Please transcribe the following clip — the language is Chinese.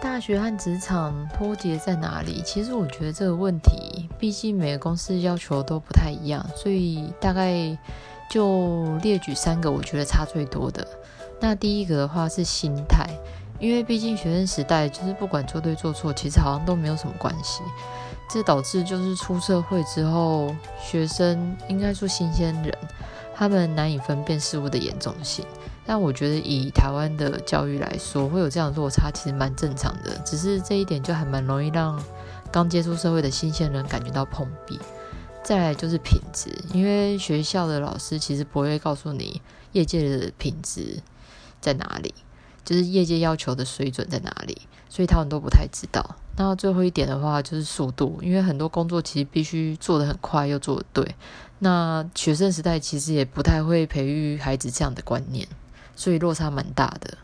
大学和职场脱节在哪里？其实我觉得这个问题，毕竟每个公司要求都不太一样，所以大概就列举三个我觉得差最多的。那第一个的话是心态，因为毕竟学生时代就是不管做对做错，其实好像都没有什么关系。这导致就是出社会之后，学生应该说新鲜人，他们难以分辨事物的严重性。但我觉得以台湾的教育来说，会有这样的落差其实蛮正常的，只是这一点就还蛮容易让刚接触社会的新鲜人感觉到碰壁。再来就是品质，因为学校的老师其实不会告诉你业界的品质在哪里，就是业界要求的水准在哪里，所以他们都不太知道。那最后一点的话就是速度，因为很多工作其实必须做得很快又做得对，那学生时代其实也不太会培育孩子这样的观念，所以落差蛮大的。